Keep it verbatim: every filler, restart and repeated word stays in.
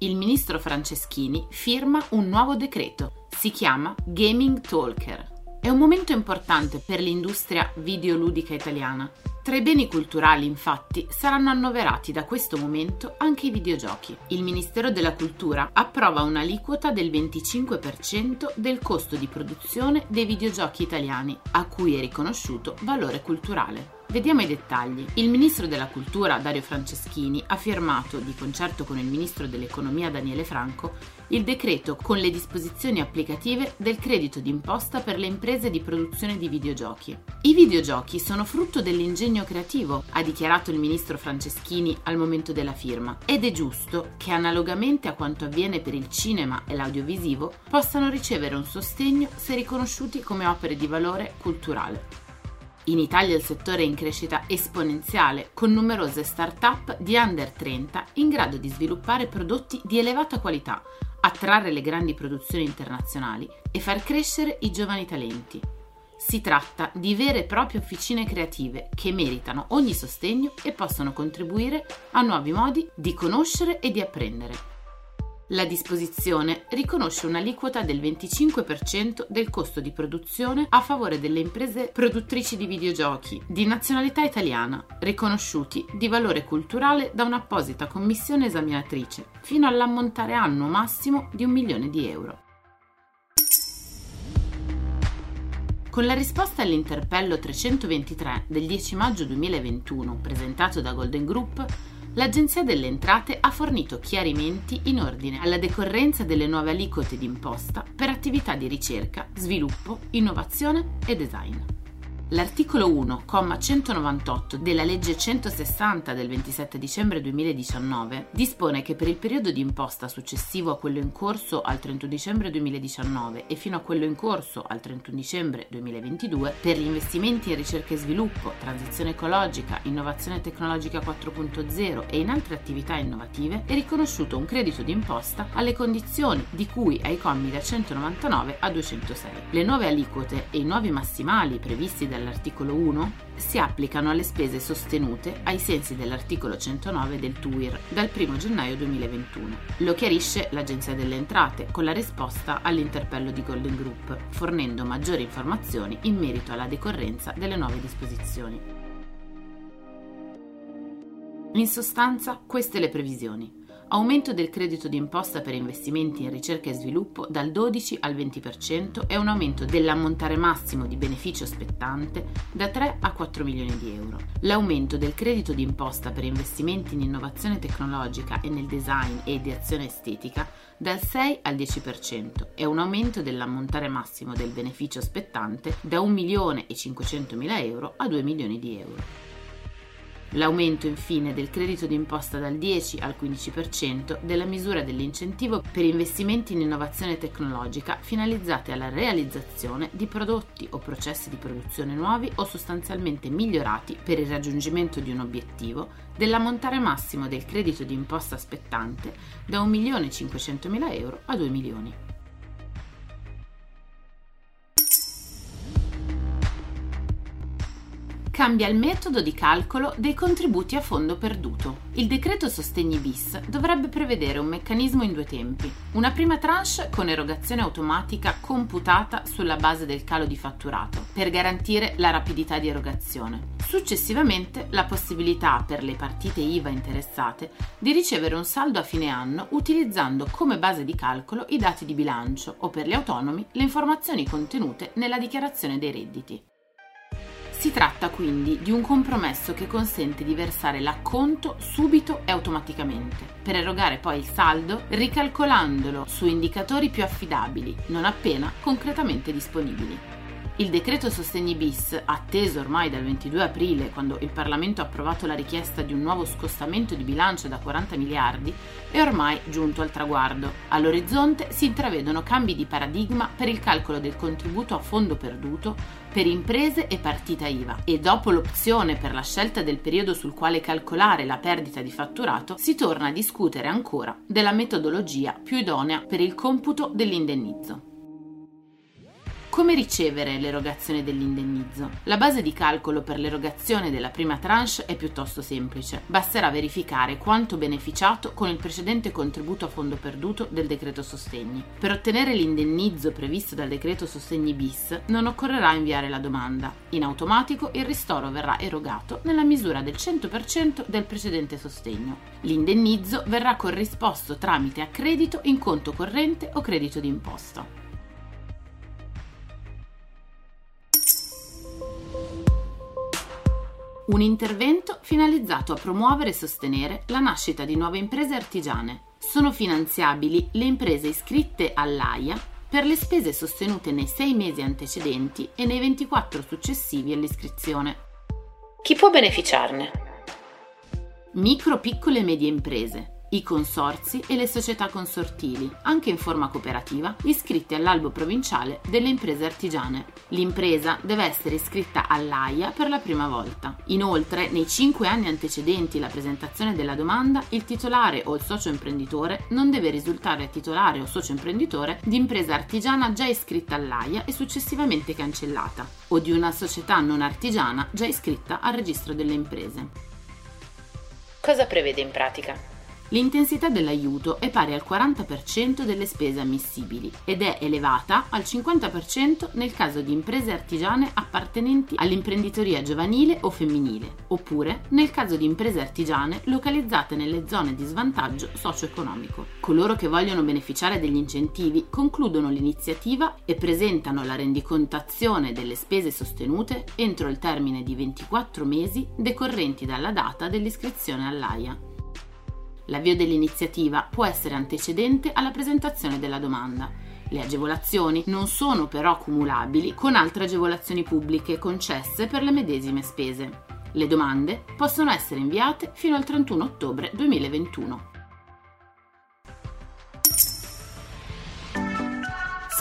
Il ministro Franceschini firma un nuovo decreto. Si chiama Gaming Talker. È un momento importante per l'industria videoludica italiana. Tra i beni culturali, infatti, saranno annoverati da questo momento anche i videogiochi. Il Ministero della Cultura approva un'aliquota del venticinque per cento del costo di produzione dei videogiochi italiani, a cui è riconosciuto valore culturale. Vediamo i dettagli. Il ministro della Cultura, Dario Franceschini, ha firmato, di concerto con il ministro dell'Economia, Daniele Franco, il decreto con le disposizioni applicative del credito d'imposta per le imprese di produzione di videogiochi. I videogiochi sono frutto dell'ingegno creativo, ha dichiarato il ministro Franceschini al momento della firma, ed è giusto che, analogamente a quanto avviene per il cinema e l'audiovisivo, possano ricevere un sostegno se riconosciuti come opere di valore culturale. In Italia il settore è in crescita esponenziale, con numerose start-up di under trenta in grado di sviluppare prodotti di elevata qualità, attrarre le grandi produzioni internazionali e far crescere i giovani talenti. Si tratta di vere e proprie officine creative che meritano ogni sostegno e possono contribuire a nuovi modi di conoscere e di apprendere. La disposizione riconosce un'aliquota del venticinque per cento del costo di produzione a favore delle imprese produttrici di videogiochi di nazionalità italiana, riconosciuti di valore culturale da un'apposita commissione esaminatrice, fino all'ammontare annuo massimo di un milione di euro. Con la risposta all'interpello trecentoventitré del dieci maggio duemilaventuno, presentato da Golden Group, l'Agenzia delle Entrate ha fornito chiarimenti in ordine alla decorrenza delle nuove aliquote d'imposta per attività di ricerca, sviluppo, innovazione e design. L'articolo uno, comma centonovantotto della legge centosessanta del ventisette dicembre duemiladiciannove dispone che per il periodo di imposta successivo a quello in corso al trentuno dicembre duemiladiciannove e fino a quello in corso al trentuno dicembre duemilaventidue, per gli investimenti in ricerca e sviluppo, transizione ecologica, innovazione tecnologica quattro punto zero e in altre attività innovative, è riconosciuto un credito d'imposta alle condizioni di cui ai commi da centonovantanove a duecentosei. Le nuove aliquote e i nuovi massimali previsti da All'articolo uno si applicano alle spese sostenute ai sensi dell'articolo centonove del TUIR dal primo gennaio duemilaventuno. Lo chiarisce l'Agenzia delle Entrate con la risposta all'interpello di Golden Group, fornendo maggiori informazioni in merito alla decorrenza delle nuove disposizioni. In sostanza, queste le previsioni. Aumento del credito d'imposta per investimenti in ricerca e sviluppo dal dodici al venti per cento e un aumento dell'ammontare massimo di beneficio spettante da tre a quattro milioni di euro. L'aumento del credito d'imposta per investimenti in innovazione tecnologica e nel design e di azione estetica dal sei al dieci per cento e un aumento dell'ammontare massimo del beneficio spettante da un milione e cinquecentomila euro a due milioni di euro. L'aumento infine del credito d'imposta dal dieci al quindici per cento della misura dell'incentivo per investimenti in innovazione tecnologica finalizzate alla realizzazione di prodotti o processi di produzione nuovi o sostanzialmente migliorati per il raggiungimento di un obiettivo, dell'ammontare massimo del credito d'imposta spettante da un milione e cinquecentomila euro a due milioni. cambia il metodo di calcolo dei contributi a fondo perduto. Il decreto Sostegni bis dovrebbe prevedere un meccanismo in due tempi. Una prima tranche con erogazione automatica computata sulla base del calo di fatturato, per garantire la rapidità di erogazione. Successivamente la possibilità per le partite I V A interessate di ricevere un saldo a fine anno utilizzando come base di calcolo i dati di bilancio o per gli autonomi le informazioni contenute nella dichiarazione dei redditi. Si tratta quindi di un compromesso che consente di versare l'acconto subito e automaticamente, per erogare poi il saldo ricalcolandolo su indicatori più affidabili, non appena concretamente disponibili. Il decreto Sostegni bis, atteso ormai dal ventidue aprile, quando il Parlamento ha approvato la richiesta di un nuovo scostamento di bilancio da quaranta miliardi, è ormai giunto al traguardo. All'orizzonte si intravedono cambi di paradigma per il calcolo del contributo a fondo perduto per imprese e partita I V A, e dopo l'opzione per la scelta del periodo sul quale calcolare la perdita di fatturato si torna a discutere ancora della metodologia più idonea per il computo dell'indennizzo. Come ricevere l'erogazione dell'indennizzo? La base di calcolo per l'erogazione della prima tranche è piuttosto semplice. Basterà verificare quanto beneficiato con il precedente contributo a fondo perduto del decreto sostegni. Per ottenere l'indennizzo previsto dal decreto sostegni bis non occorrerà inviare la domanda. In automatico il ristoro verrà erogato nella misura del cento per cento del precedente sostegno. L'indennizzo verrà corrisposto tramite accredito in conto corrente o credito d'imposta. Un intervento finalizzato a promuovere e sostenere la nascita di nuove imprese artigiane. Sono finanziabili le imprese iscritte all'AIA per le spese sostenute nei sei mesi antecedenti e nei ventiquattro successivi all'iscrizione. Chi può beneficiarne? Micro, piccole e medie imprese, i consorzi e le società consortili, anche in forma cooperativa, iscritti all'albo provinciale delle imprese artigiane. L'impresa deve essere iscritta all'AIA per la prima volta. Inoltre, nei cinque anni antecedenti la presentazione della domanda, il titolare o il socio imprenditore non deve risultare titolare o socio imprenditore di impresa artigiana già iscritta all'AIA e successivamente cancellata, o di una società non artigiana già iscritta al registro delle imprese. Cosa prevede in pratica? L'intensità dell'aiuto è pari al quaranta per cento delle spese ammissibili ed è elevata al cinquanta per cento nel caso di imprese artigiane appartenenti all'imprenditoria giovanile o femminile, oppure nel caso di imprese artigiane localizzate nelle zone di svantaggio socio-economico. Coloro che vogliono beneficiare degli incentivi concludono l'iniziativa e presentano la rendicontazione delle spese sostenute entro il termine di ventiquattro mesi decorrenti dalla data dell'iscrizione all'AIA. L'avvio dell'iniziativa può essere antecedente alla presentazione della domanda. Le agevolazioni non sono però cumulabili con altre agevolazioni pubbliche concesse per le medesime spese. Le domande possono essere inviate fino al trentuno ottobre duemilaventuno.